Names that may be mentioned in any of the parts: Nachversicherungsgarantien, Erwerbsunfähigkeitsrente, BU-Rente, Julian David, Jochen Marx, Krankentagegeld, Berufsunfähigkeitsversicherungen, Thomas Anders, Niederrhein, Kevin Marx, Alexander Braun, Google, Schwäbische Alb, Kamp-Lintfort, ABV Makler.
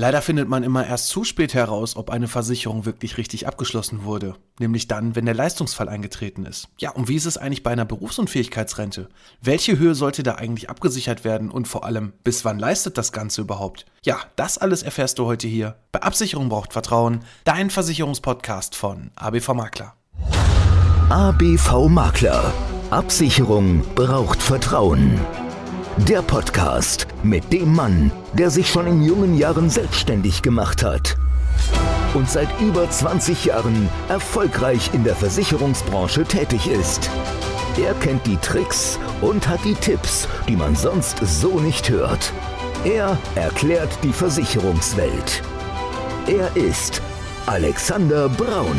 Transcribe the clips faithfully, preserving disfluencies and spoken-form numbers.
Leider findet man immer erst zu spät heraus, ob eine Versicherung wirklich richtig abgeschlossen wurde. Nämlich dann, wenn der Leistungsfall eingetreten ist. Ja, und wie ist es eigentlich bei einer Berufsunfähigkeitsrente? Welche Höhe sollte da eigentlich abgesichert werden und vor allem, bis wann leistet das Ganze überhaupt? Ja, das alles erfährst du heute hier bei Absicherung braucht Vertrauen, dein Versicherungspodcast von A B V Makler. A B V Makler. Absicherung braucht Vertrauen. Der Podcast mit dem Mann, der sich schon in jungen Jahren selbstständig gemacht hat und seit über zwanzig Jahren erfolgreich in der Versicherungsbranche tätig ist. Er kennt die Tricks und hat die Tipps, die man sonst so nicht hört. Er erklärt die Versicherungswelt. Er ist Alexander Braun.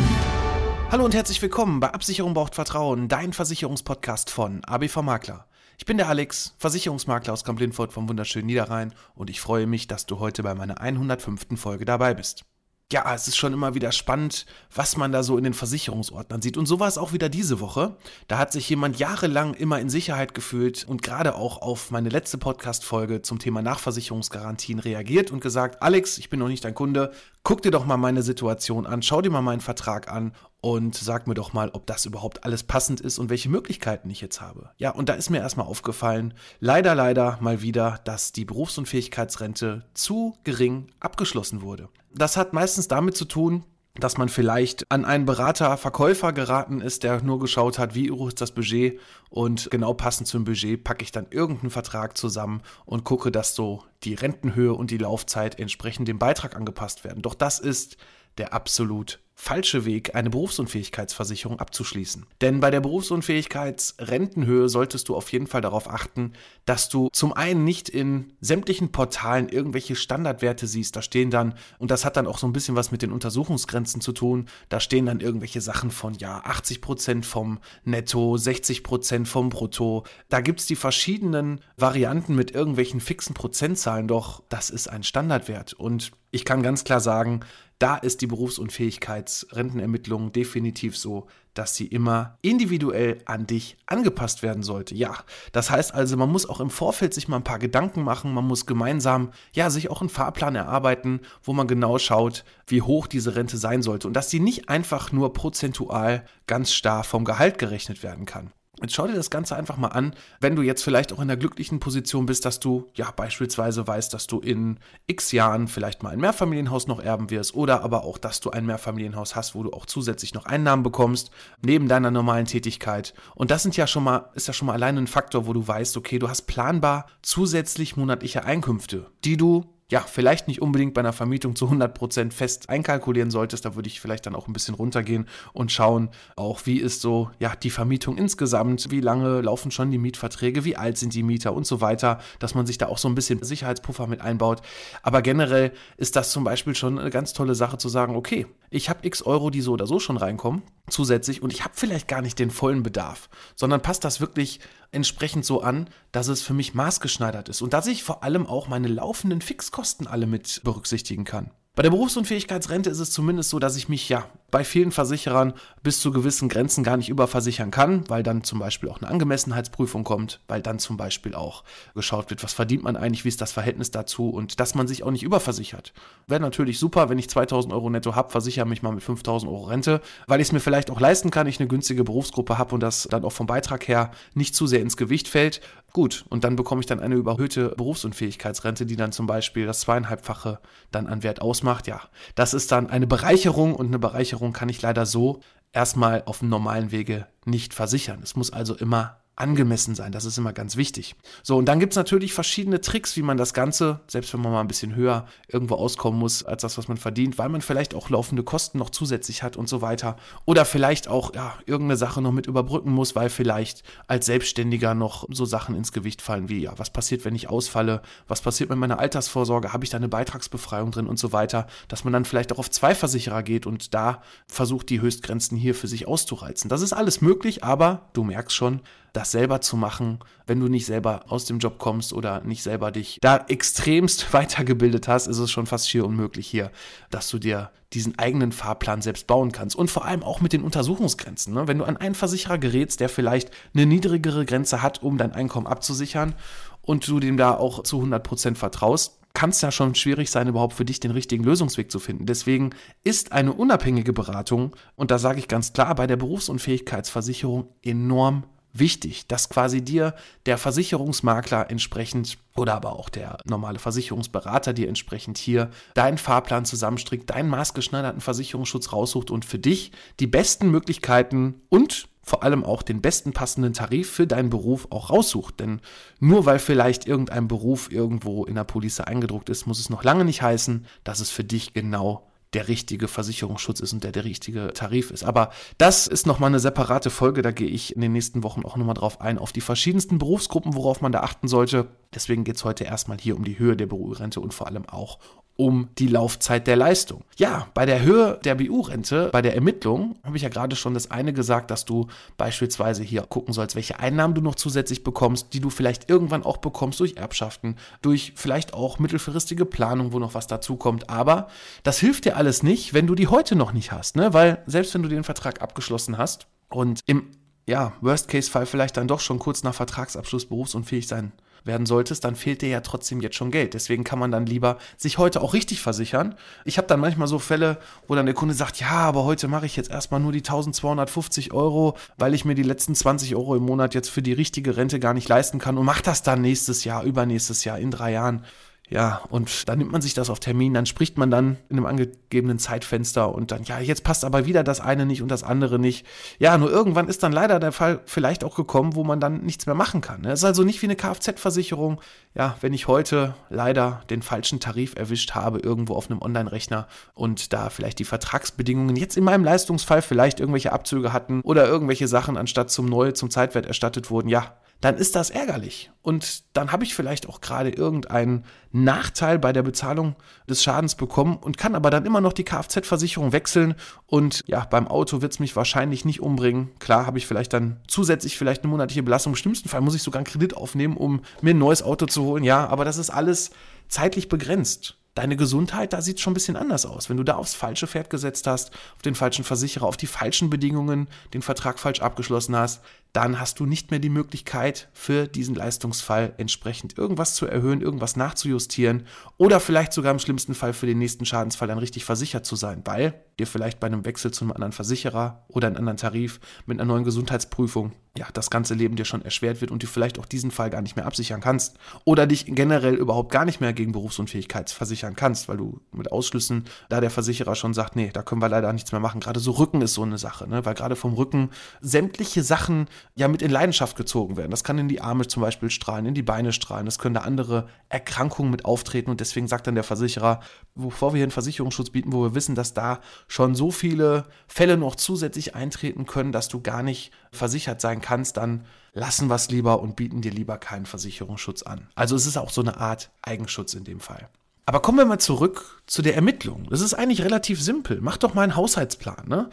Hallo und herzlich willkommen bei Absicherung braucht Vertrauen, dein Versicherungspodcast von A B V Makler. Ich bin der Alex, Versicherungsmakler aus Kamp-Lintfort vom wunderschönen Niederrhein und ich freue mich, dass du heute bei meiner hundertfünften Folge dabei bist. Ja, es ist schon immer wieder spannend, was man da so in den Versicherungsordnern sieht. Und so war es auch wieder diese Woche. Da hat sich jemand jahrelang immer in Sicherheit gefühlt und gerade auch auf meine letzte Podcast-Folge zum Thema Nachversicherungsgarantien reagiert und gesagt, Alex, ich bin noch nicht dein Kunde, guck dir doch mal meine Situation an, schau dir mal meinen Vertrag an und sag mir doch mal, ob das überhaupt alles passend ist und welche Möglichkeiten ich jetzt habe. Ja, und da ist mir erstmal aufgefallen, leider, leider mal wieder, dass die Berufsunfähigkeitsrente zu gering abgeschlossen wurde. Das hat meistens damit zu tun, dass man vielleicht an einen Berater, Verkäufer geraten ist, der nur geschaut hat, wie hoch ist das Budget und genau passend zum Budget packe ich dann irgendeinen Vertrag zusammen und gucke, dass so die Rentenhöhe und die Laufzeit entsprechend dem Beitrag angepasst werden. Doch das ist der absolut falsche Weg, eine Berufsunfähigkeitsversicherung abzuschließen. Denn bei der Berufsunfähigkeitsrentenhöhe solltest du auf jeden Fall darauf achten, dass du zum einen nicht in sämtlichen Portalen irgendwelche Standardwerte siehst. Da stehen dann, und das hat dann auch so ein bisschen was mit den Untersuchungsgrenzen zu tun, da stehen dann irgendwelche Sachen von, ja, achtzig Prozent vom Netto, sechzig Prozent vom Brutto. Da gibt es die verschiedenen Varianten mit irgendwelchen fixen Prozentzahlen, doch das ist ein Standardwert. Und ich kann ganz klar sagen, da ist die Berufsunfähigkeitsrentenermittlung definitiv so, dass sie immer individuell an dich angepasst werden sollte. Ja, das heißt also, man muss auch im Vorfeld sich mal ein paar Gedanken machen, man muss gemeinsam, ja, sich auch einen Fahrplan erarbeiten, wo man genau schaut, wie hoch diese Rente sein sollte und dass sie nicht einfach nur prozentual ganz starr vom Gehalt gerechnet werden kann. Jetzt schau dir das Ganze einfach mal an, wenn du jetzt vielleicht auch in der glücklichen Position bist, dass du ja beispielsweise weißt, dass du in x Jahren vielleicht mal ein Mehrfamilienhaus noch erben wirst oder aber auch, dass du ein Mehrfamilienhaus hast, wo du auch zusätzlich noch Einnahmen bekommst, neben deiner normalen Tätigkeit. Und das sind ja schon mal, ist ja schon mal alleine ein Faktor, wo du weißt, okay, du hast planbar zusätzlich monatliche Einkünfte, die du ja, vielleicht nicht unbedingt bei einer Vermietung zu hundert Prozent fest einkalkulieren solltest, da würde ich vielleicht dann auch ein bisschen runtergehen und schauen, auch wie ist so, ja, die Vermietung insgesamt, wie lange laufen schon die Mietverträge, wie alt sind die Mieter und so weiter, dass man sich da auch so ein bisschen Sicherheitspuffer mit einbaut. Aber generell ist das zum Beispiel schon eine ganz tolle Sache zu sagen, okay, ich habe x Euro, die so oder so schon reinkommen, zusätzlich und ich habe vielleicht gar nicht den vollen Bedarf, sondern passt das wirklich entsprechend so an, dass es für mich maßgeschneidert ist und dass ich vor allem auch meine laufenden Fixkosten alle mit berücksichtigen kann. Bei der Berufsunfähigkeitsrente ist es zumindest so, dass ich mich ja bei vielen Versicherern bis zu gewissen Grenzen gar nicht überversichern kann, weil dann zum Beispiel auch eine Angemessenheitsprüfung kommt, weil dann zum Beispiel auch geschaut wird, was verdient man eigentlich, wie ist das Verhältnis dazu und dass man sich auch nicht überversichert. Wäre natürlich super, wenn ich zweitausend Euro netto habe, versichere mich mal mit fünftausend Euro Rente, weil ich es mir vielleicht auch leisten kann, ich eine günstige Berufsgruppe habe und das dann auch vom Beitrag her nicht zu sehr ins Gewicht fällt. Gut, und dann bekomme ich dann eine überhöhte Berufsunfähigkeitsrente, die dann zum Beispiel das zweieinhalbfache dann an Wert ausmacht. Ja, das ist dann eine Bereicherung und eine Bereicherung kann ich leider so erstmal auf dem normalen Wege nicht versichern. Es muss also immer angemessen sein, das ist immer ganz wichtig. So, und dann gibt es natürlich verschiedene Tricks, wie man das Ganze, selbst wenn man mal ein bisschen höher irgendwo auskommen muss, als das, was man verdient, weil man vielleicht auch laufende Kosten noch zusätzlich hat und so weiter. Oder vielleicht auch, ja, irgendeine Sache noch mit überbrücken muss, weil vielleicht als Selbstständiger noch so Sachen ins Gewicht fallen wie, ja, was passiert, wenn ich ausfalle? Was passiert mit meiner Altersvorsorge? Habe ich da eine Beitragsbefreiung drin und so weiter? Dass man dann vielleicht auch auf zwei Versicherer geht und da versucht, die Höchstgrenzen hier für sich auszureizen. Das ist alles möglich, aber du merkst schon, das selber zu machen, wenn du nicht selber aus dem Job kommst oder nicht selber dich da extremst weitergebildet hast, ist es schon fast schier unmöglich hier, dass du dir diesen eigenen Fahrplan selbst bauen kannst. Und vor allem auch mit den Untersuchungsgrenzen. Ne? Wenn du an einen Versicherer gerätst, der vielleicht eine niedrigere Grenze hat, um dein Einkommen abzusichern und du dem da auch zu hundert Prozent vertraust, kann es ja schon schwierig sein, überhaupt für dich den richtigen Lösungsweg zu finden. Deswegen ist eine unabhängige Beratung, und da sage ich ganz klar, bei der Berufsunfähigkeitsversicherung enorm wichtig, dass quasi dir der Versicherungsmakler entsprechend oder aber auch der normale Versicherungsberater dir entsprechend hier deinen Fahrplan zusammenstrickt, deinen maßgeschneiderten Versicherungsschutz raussucht und für dich die besten Möglichkeiten und vor allem auch den besten passenden Tarif für deinen Beruf auch raussucht. Denn nur weil vielleicht irgendein Beruf irgendwo in der Police eingedruckt ist, muss es noch lange nicht heißen, dass es für dich genau der richtige Versicherungsschutz ist und der der richtige Tarif ist. Aber das ist nochmal eine separate Folge, da gehe ich in den nächsten Wochen auch nochmal drauf ein, auf die verschiedensten Berufsgruppen, worauf man da achten sollte. Deswegen geht es heute erstmal hier um die Höhe der B U-Rente und vor allem auch um die Laufzeit der Leistung. Ja, bei der Höhe der B U-Rente, bei der Ermittlung, habe ich ja gerade schon das eine gesagt, dass du beispielsweise hier gucken sollst, welche Einnahmen du noch zusätzlich bekommst, die du vielleicht irgendwann auch bekommst durch Erbschaften, durch vielleicht auch mittelfristige Planung, wo noch was dazukommt. Aber das hilft dir alles nicht, wenn du die heute noch nicht hast, ne? Weil selbst wenn du den Vertrag abgeschlossen hast und im ja, Worst-Case-Fall vielleicht dann doch schon kurz nach Vertragsabschluss berufsunfähig sein werden solltest, dann fehlt dir ja trotzdem jetzt schon Geld. Deswegen kann man dann lieber sich heute auch richtig versichern. Ich habe dann manchmal so Fälle, wo dann der Kunde sagt, ja, aber heute mache ich jetzt erstmal nur die zwölfhundertfünfzig Euro, weil ich mir die letzten zwanzig Euro im Monat jetzt für die richtige Rente gar nicht leisten kann und mache das dann nächstes Jahr, übernächstes Jahr, in drei Jahren. Ja, und dann nimmt man sich das auf Termin, dann spricht man dann in einem angegebenen Zeitfenster und dann, ja, jetzt passt aber wieder das eine nicht und das andere nicht. Ja, nur irgendwann ist dann leider der Fall vielleicht auch gekommen, wo man dann nichts mehr machen kann. Es ist also nicht wie eine Kfz-Versicherung. Ja, wenn ich heute leider den falschen Tarif erwischt habe, irgendwo auf einem Online-Rechner und da vielleicht die Vertragsbedingungen jetzt in meinem Leistungsfall vielleicht irgendwelche Abzüge hatten oder irgendwelche Sachen anstatt zum Neu, zum Zeitwert erstattet wurden, ja, dann ist das ärgerlich. Und dann habe ich vielleicht auch gerade irgendeinen Nachteil bei der Bezahlung des Schadens bekommen und kann aber dann immer noch die Kfz-Versicherung wechseln. Und ja, beim Auto wird es mich wahrscheinlich nicht umbringen. Klar habe ich vielleicht dann zusätzlich vielleicht eine monatliche Belastung. Im schlimmsten Fall muss ich sogar einen Kredit aufnehmen, um mir ein neues Auto zu holen. Ja, aber das ist alles zeitlich begrenzt. Deine Gesundheit, da sieht es schon ein bisschen anders aus. Wenn du da aufs falsche Pferd gesetzt hast, auf den falschen Versicherer, auf die falschen Bedingungen, den Vertrag falsch abgeschlossen hast, dann hast du nicht mehr die Möglichkeit, für diesen Leistungsfall entsprechend irgendwas zu erhöhen, irgendwas nachzujustieren oder vielleicht sogar im schlimmsten Fall für den nächsten Schadensfall dann richtig versichert zu sein, weil dir vielleicht bei einem Wechsel zu einem anderen Versicherer oder einem anderen Tarif mit einer neuen Gesundheitsprüfung ja das ganze Leben dir schon erschwert wird und du vielleicht auch diesen Fall gar nicht mehr absichern kannst oder dich generell überhaupt gar nicht mehr gegen Berufsunfähigkeit versichern kannst, weil du mit Ausschlüssen, da der Versicherer schon sagt, nee, da können wir leider nichts mehr machen. Gerade so Rücken ist so eine Sache, ne? Weil gerade vom Rücken sämtliche Sachen ja mit in Leidenschaft gezogen werden. Das kann in die Arme zum Beispiel strahlen, in die Beine strahlen, es können da andere Erkrankungen mit auftreten und deswegen sagt dann der Versicherer, bevor wir hier einen Versicherungsschutz bieten, wo wir wissen, dass da schon so viele Fälle noch zusätzlich eintreten können, dass du gar nicht versichert sein kannst, dann lassen wir es lieber und bieten dir lieber keinen Versicherungsschutz an. Also es ist auch so eine Art Eigenschutz in dem Fall. Aber kommen wir mal zurück zu der Ermittlung. Das ist eigentlich relativ simpel. Mach doch mal einen Haushaltsplan, ne?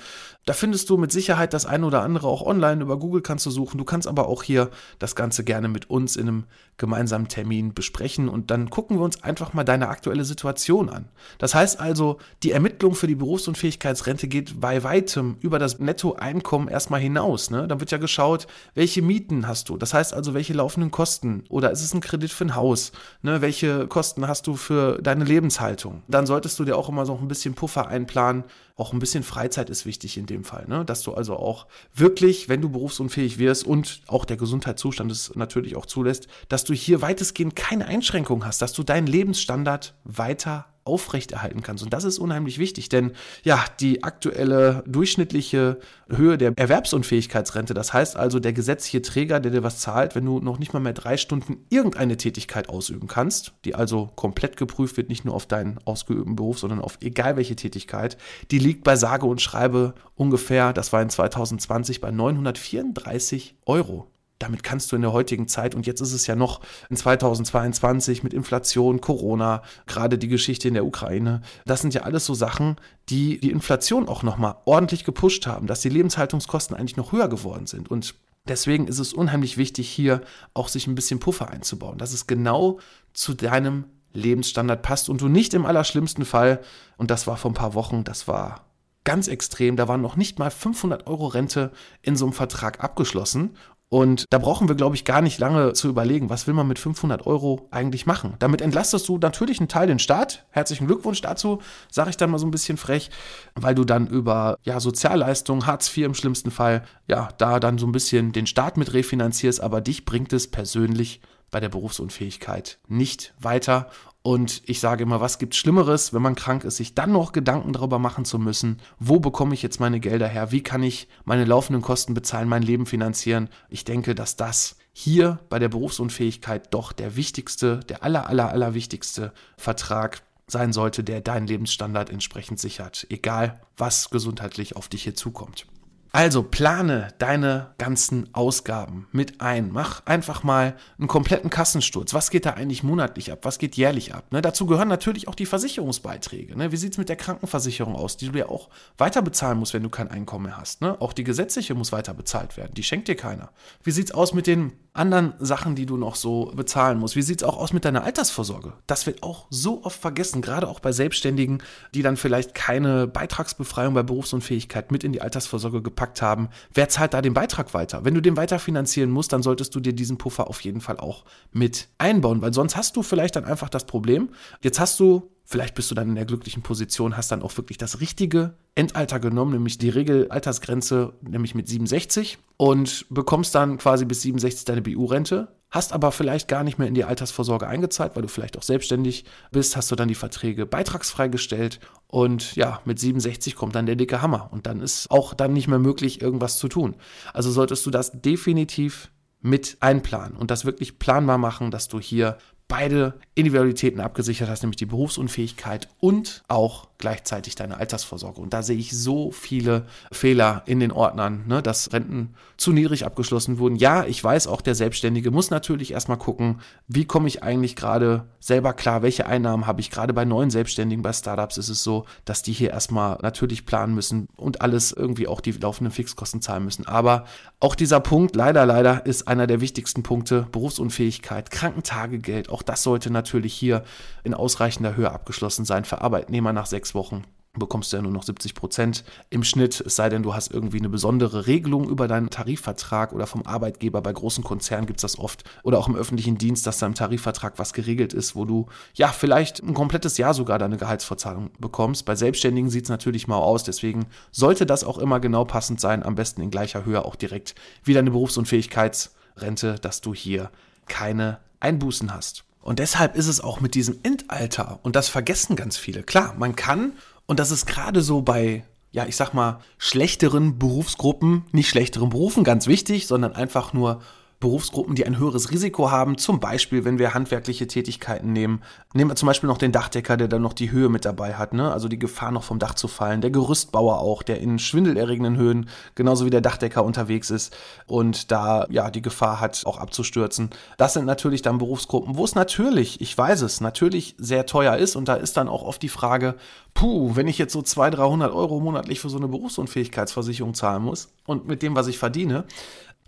Da findest du mit Sicherheit das eine oder andere auch online. Über Google kannst du suchen. Du kannst aber auch hier das Ganze gerne mit uns in einem gemeinsamen Termin besprechen. Und dann gucken wir uns einfach mal deine aktuelle Situation an. Das heißt also, die Ermittlung für die Berufsunfähigkeitsrente geht bei weitem über das Nettoeinkommen erstmal hinaus, ne? Da wird ja geschaut, welche Mieten hast du? Das heißt also, welche laufenden Kosten? Oder ist es ein Kredit für ein Haus? Ne? Welche Kosten hast du für deine Lebenshaltung? Dann solltest du dir auch immer so ein bisschen Puffer einplanen. Auch ein bisschen Freizeit ist wichtig in dem Fall, ne? Dass du also auch wirklich, wenn du berufsunfähig wirst und auch der Gesundheitszustand es natürlich auch zulässt, dass du hier weitestgehend keine Einschränkung hast, dass du deinen Lebensstandard weiter aufrechterhalten kannst. Und das ist unheimlich wichtig, denn ja, die aktuelle durchschnittliche Höhe der Erwerbsunfähigkeitsrente, das heißt also der gesetzliche Träger, der dir was zahlt, wenn du noch nicht mal mehr drei Stunden irgendeine Tätigkeit ausüben kannst, die also komplett geprüft wird, nicht nur auf deinen ausgeübten Beruf, sondern auf egal welche Tätigkeit, die liegt bei sage und schreibe ungefähr, das war in zwanzig zwanzig, bei neunhundertvierunddreißig Euro. Damit kannst du in der heutigen Zeit, und jetzt ist es ja noch in zweitausendzweiundzwanzig mit Inflation, Corona, gerade die Geschichte in der Ukraine, das sind ja alles so Sachen, die die Inflation auch nochmal ordentlich gepusht haben, dass die Lebenshaltungskosten eigentlich noch höher geworden sind. Und deswegen ist es unheimlich wichtig, hier auch sich ein bisschen Puffer einzubauen, dass es genau zu deinem Lebensstandard passt und du nicht im allerschlimmsten Fall, und das war vor ein paar Wochen, das war ganz extrem, da waren noch nicht mal fünfhundert Euro Rente in so einem Vertrag abgeschlossen Und da brauchen wir, glaube ich, gar nicht lange zu überlegen, was will man mit fünfhundert Euro eigentlich machen. Damit entlastest du natürlich einen Teil den Staat. Herzlichen Glückwunsch dazu, sage ich dann mal so ein bisschen frech, weil du dann über ja, Sozialleistungen, Hartz vier im schlimmsten Fall, ja, da dann so ein bisschen den Staat mit refinanzierst, aber dich bringt es persönlich bei der Berufsunfähigkeit nicht weiter. Und ich sage immer, was gibt es Schlimmeres, wenn man krank ist, sich dann noch Gedanken darüber machen zu müssen, wo bekomme ich jetzt meine Gelder her, wie kann ich meine laufenden Kosten bezahlen, mein Leben finanzieren. Ich denke, dass das hier bei der Berufsunfähigkeit doch der wichtigste, der aller, aller, aller wichtigste Vertrag sein sollte, der deinen Lebensstandard entsprechend sichert, egal was gesundheitlich auf dich hier zukommt. Also plane deine ganzen Ausgaben mit ein. Mach einfach mal einen kompletten Kassensturz. Was geht da eigentlich monatlich ab? Was geht jährlich ab? Ne, dazu gehören natürlich auch die Versicherungsbeiträge. Ne? Wie sieht es mit der Krankenversicherung aus, die du ja auch weiter bezahlen musst, wenn du kein Einkommen mehr hast? Ne? Auch die gesetzliche muss weiter bezahlt werden. Die schenkt dir keiner. Wie sieht es aus mit den anderen Sachen, die du noch so bezahlen musst? Wie sieht es auch aus mit deiner Altersvorsorge? Das wird auch so oft vergessen, gerade auch bei Selbstständigen, die dann vielleicht keine Beitragsbefreiung bei Berufsunfähigkeit mit in die Altersvorsorge gepackt haben. Wer zahlt da den Beitrag weiter? Wenn du den weiterfinanzieren musst, dann solltest du dir diesen Puffer auf jeden Fall auch mit einbauen, weil sonst hast du vielleicht dann einfach das Problem, jetzt hast du, vielleicht bist du dann in der glücklichen Position, hast dann auch wirklich das richtige Endalter genommen, nämlich die Regelaltersgrenze, nämlich mit siebenundsechzig und bekommst dann quasi bis siebenundsechzig deine B U-Rente, hast aber vielleicht gar nicht mehr in die Altersvorsorge eingezahlt, weil du vielleicht auch selbstständig bist, hast du dann die Verträge beitragsfrei gestellt und ja, mit siebenundsechzig kommt dann der dicke Hammer und dann ist auch dann nicht mehr möglich, irgendwas zu tun. Also solltest du das definitiv mit einplanen und das wirklich planbar machen, dass du hier beide Individualitäten abgesichert hast, nämlich die Berufsunfähigkeit und auch gleichzeitig deine Altersvorsorge. Und da sehe ich so viele Fehler in den Ordnern, ne, dass Renten zu niedrig abgeschlossen wurden. Ja, ich weiß, auch der Selbstständige muss natürlich erstmal gucken, wie komme ich eigentlich gerade selber klar, welche Einnahmen habe ich. Gerade bei neuen Selbstständigen, bei Startups ist es so, dass die hier erstmal natürlich planen müssen und alles irgendwie auch die laufenden Fixkosten zahlen müssen. Aber auch dieser Punkt, leider, leider, ist einer der wichtigsten Punkte. Berufsunfähigkeit, Krankentagegeld, auch das sollte natürlich hier in ausreichender Höhe abgeschlossen sein. Für Arbeitnehmer nach sechs Wochen bekommst du ja nur noch siebzig Prozent im Schnitt, es sei denn, du hast irgendwie eine besondere Regelung über deinen Tarifvertrag oder vom Arbeitgeber. Bei großen Konzernen gibt es das oft oder auch im öffentlichen Dienst, dass da im Tarifvertrag was geregelt ist, wo du ja vielleicht ein komplettes Jahr sogar deine Gehaltsfortzahlung bekommst. Bei Selbstständigen sieht es natürlich mau aus, deswegen sollte das auch immer genau passend sein, am besten in gleicher Höhe auch direkt wie deine Berufsunfähigkeitsrente, dass du hier keine Einbußen hast. Und deshalb ist es auch mit diesem Endalter, und das vergessen ganz viele. Klar, man kann, und das ist gerade so bei, ja, ich sag mal, schlechteren Berufsgruppen, nicht schlechteren Berufen, ganz wichtig, sondern einfach nur Berufsgruppen, die ein höheres Risiko haben. Zum Beispiel, wenn wir handwerkliche Tätigkeiten nehmen, nehmen wir zum Beispiel noch den Dachdecker, der dann noch die Höhe mit dabei hat, ne? Also die Gefahr, noch vom Dach zu fallen. Der Gerüstbauer auch, der in schwindelerregenden Höhen, genauso wie der Dachdecker, unterwegs ist und da ja die Gefahr hat, auch abzustürzen. Das sind natürlich dann Berufsgruppen, wo es natürlich, ich weiß es, natürlich sehr teuer ist. Und da ist dann auch oft die Frage, puh, wenn ich jetzt so zweihundert, dreihundert Euro monatlich für so eine Berufsunfähigkeitsversicherung zahlen muss und mit dem, was ich verdiene,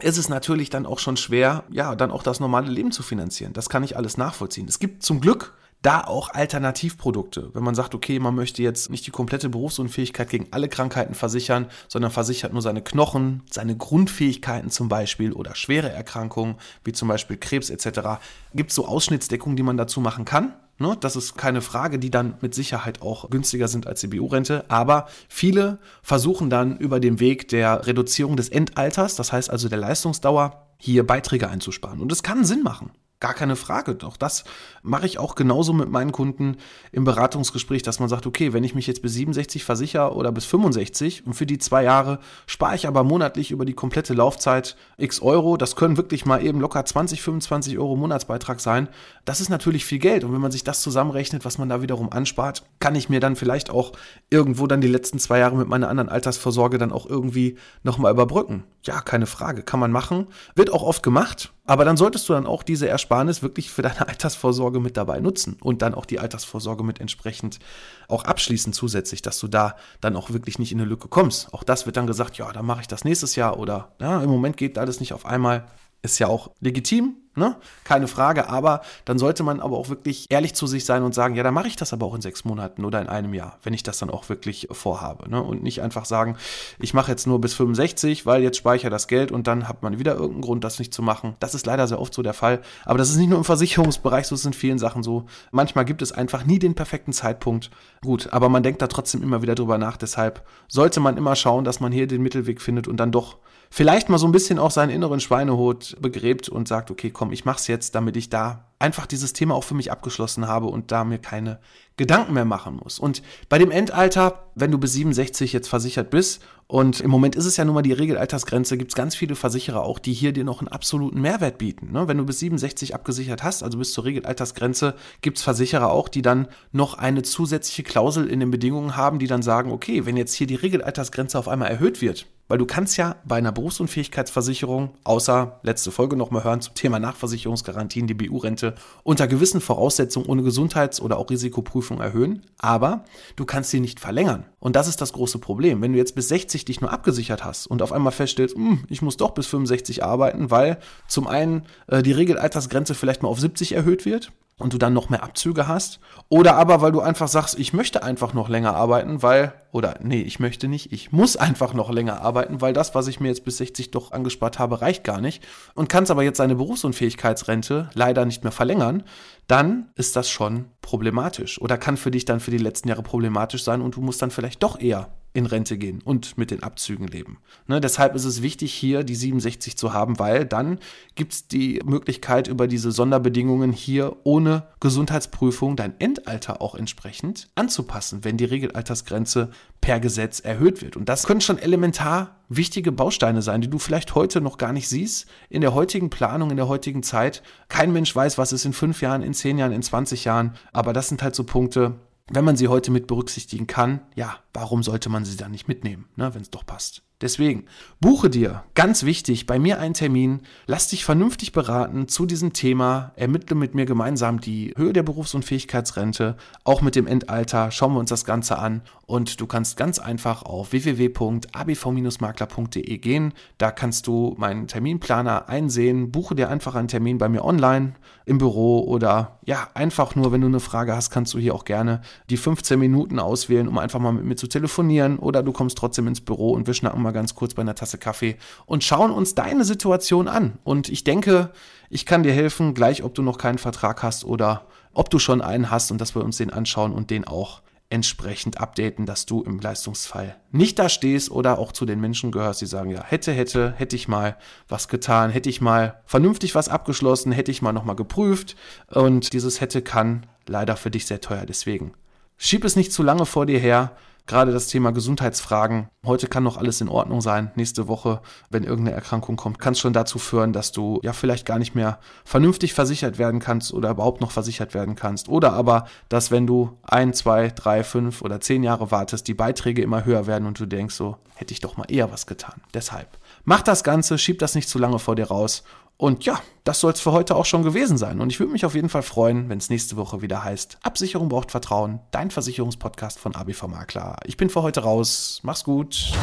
ist es natürlich dann auch schon schwer, ja, dann auch das normale Leben zu finanzieren. Das kann ich alles nachvollziehen. Es gibt zum Glück da auch Alternativprodukte. Wenn man sagt, okay, man möchte jetzt nicht die komplette Berufsunfähigkeit gegen alle Krankheiten versichern, sondern versichert nur seine Knochen, seine Grundfähigkeiten zum Beispiel oder schwere Erkrankungen, wie zum Beispiel Krebs et cetera, gibt es so Ausschnittsdeckungen, die man dazu machen kann. Ne, das ist keine Frage, die dann mit Sicherheit auch günstiger sind als die B U-Rente. Aber viele versuchen dann über den Weg der Reduzierung des Endalters, das heißt also der Leistungsdauer, hier Beiträge einzusparen. Und das kann Sinn machen. Gar keine Frage, doch das mache ich auch genauso mit meinen Kunden im Beratungsgespräch, dass man sagt, okay, wenn ich mich jetzt bis siebenundsechzig versichere oder bis fünfundsechzig und für die zwei Jahre spare ich aber monatlich über die komplette Laufzeit x Euro, das können wirklich mal eben locker zwanzig, fünfundzwanzig Euro Monatsbeitrag sein, das ist natürlich viel Geld und wenn man sich das zusammenrechnet, was man da wiederum anspart, kann ich mir dann vielleicht auch irgendwo dann die letzten zwei Jahre mit meiner anderen Altersvorsorge dann auch irgendwie nochmal überbrücken. Ja, keine Frage, kann man machen, wird auch oft gemacht. Aber dann solltest du dann auch diese Ersparnis wirklich für deine Altersvorsorge mit dabei nutzen und dann auch die Altersvorsorge mit entsprechend auch abschließen zusätzlich, dass du da dann auch wirklich nicht in eine Lücke kommst. Auch das wird dann gesagt, ja, dann mache ich das nächstes Jahr oder ja, im Moment geht alles nicht auf einmal. Ist ja auch legitim. Ne? Keine Frage, aber dann sollte man aber auch wirklich ehrlich zu sich sein und sagen, ja, dann mache ich das aber auch in sechs Monaten oder in einem Jahr, wenn ich das dann auch wirklich vorhabe. Ne? Und nicht einfach sagen, ich mache jetzt nur bis fünfundsechzig, weil jetzt speichere das Geld und dann hat man wieder irgendeinen Grund, das nicht zu machen. Das ist leider sehr oft so der Fall, aber das ist nicht nur im Versicherungsbereich so, es ist in vielen Sachen so. Manchmal gibt es einfach nie den perfekten Zeitpunkt. Gut, aber man denkt da trotzdem immer wieder drüber nach, deshalb sollte man immer schauen, dass man hier den Mittelweg findet und dann doch vielleicht mal so ein bisschen auch seinen inneren Schweinehund begräbt und sagt, okay, komm, ich mach's jetzt, damit ich da einfach dieses Thema auch für mich abgeschlossen habe und da mir keine Gedanken mehr machen muss. Und bei dem Endalter, wenn du bis siebenundsechzig jetzt versichert bist, und im Moment ist es ja nun mal die Regelaltersgrenze, gibt es ganz viele Versicherer auch, die hier dir noch einen absoluten Mehrwert bieten. Ne? Wenn du bis siebenundsechzig abgesichert hast, also bis zur Regelaltersgrenze, gibt es Versicherer auch, die dann noch eine zusätzliche Klausel in den Bedingungen haben, die dann sagen, okay, wenn jetzt hier die Regelaltersgrenze auf einmal erhöht wird, weil du kannst ja bei einer Berufsunfähigkeitsversicherung, außer letzte Folge nochmal hören zum Thema Nachversicherungsgarantien, die B U-Rente, unter gewissen Voraussetzungen ohne Gesundheits- oder auch Risikoprüfung erhöhen, aber du kannst sie nicht verlängern. Und das ist das große Problem. Wenn du jetzt bis sechzig dich nur abgesichert hast und auf einmal feststellst, ich muss doch bis fünfundsechzig arbeiten, weil zum einen äh, die Regelaltersgrenze vielleicht mal auf siebzig erhöht wird, und du dann noch mehr Abzüge hast, oder aber, weil du einfach sagst, ich möchte einfach noch länger arbeiten, weil, oder nee, ich möchte nicht, ich muss einfach noch länger arbeiten, weil das, was ich mir jetzt bis sechzig doch angespart habe, reicht gar nicht und kannst aber jetzt seine Berufsunfähigkeitsrente leider nicht mehr verlängern, dann ist das schon problematisch oder kann für dich dann für die letzten Jahre problematisch sein und du musst dann vielleicht doch eher in Rente gehen und mit den Abzügen leben. Ne, deshalb ist es wichtig, hier die siebenundsechzig zu haben, weil dann gibt es die Möglichkeit, über diese Sonderbedingungen hier ohne Gesundheitsprüfung dein Endalter auch entsprechend anzupassen, wenn die Regelaltersgrenze per Gesetz erhöht wird. Und das können schon elementar wichtige Bausteine sein, die du vielleicht heute noch gar nicht siehst. In der heutigen Planung, in der heutigen Zeit, kein Mensch weiß, was ist in fünf Jahren, in zehn Jahren, in zwanzig Jahren, aber das sind halt so Punkte, wenn man sie heute mit berücksichtigen kann, ja, warum sollte man sie dann nicht mitnehmen, ne, wenn es doch passt? Deswegen, buche dir, ganz wichtig, bei mir einen Termin, lass dich vernünftig beraten zu diesem Thema, ermittle mit mir gemeinsam die Höhe der Berufsunfähigkeitsrente, auch mit dem Endalter, schauen wir uns das Ganze an und du kannst ganz einfach auf w w w punkt a b v Makler punkt d e gehen, da kannst du meinen Terminplaner einsehen, buche dir einfach einen Termin bei mir online, im Büro oder ja, einfach nur, wenn du eine Frage hast, kannst du hier auch gerne die fünfzehn Minuten auswählen, um einfach mal mit mir zu telefonieren oder du kommst trotzdem ins Büro und wir schnacken mal ganz kurz bei einer Tasse Kaffee und schauen uns deine Situation an. Und ich denke, ich kann dir helfen, gleich ob du noch keinen Vertrag hast oder ob du schon einen hast und dass wir uns den anschauen und den auch entsprechend updaten, dass du im Leistungsfall nicht da stehst oder auch zu den Menschen gehörst, die sagen, ja, hätte, hätte, hätte ich mal was getan, hätte ich mal vernünftig was abgeschlossen, hätte ich mal nochmal geprüft und dieses hätte kann leider für dich sehr teuer. Deswegen schieb es nicht zu lange vor dir her. Gerade das Thema Gesundheitsfragen. Heute kann noch alles in Ordnung sein. Nächste Woche, wenn irgendeine Erkrankung kommt, kann es schon dazu führen, dass du ja vielleicht gar nicht mehr vernünftig versichert werden kannst oder überhaupt noch versichert werden kannst. Oder aber, dass wenn du ein, zwei, drei, fünf oder zehn Jahre wartest, die Beiträge immer höher werden und du denkst so, hätte ich doch mal eher was getan. Deshalb, mach das Ganze, schieb das nicht zu lange vor dir raus. Und ja, das soll es für heute auch schon gewesen sein. Und ich würde mich auf jeden Fall freuen, wenn es nächste Woche wieder heißt, Absicherung braucht Vertrauen, dein Versicherungspodcast von A B V Makler. Ich bin für heute raus. Mach's gut.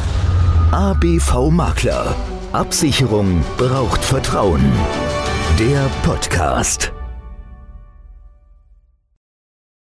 A B V Makler. Absicherung braucht Vertrauen. Der Podcast.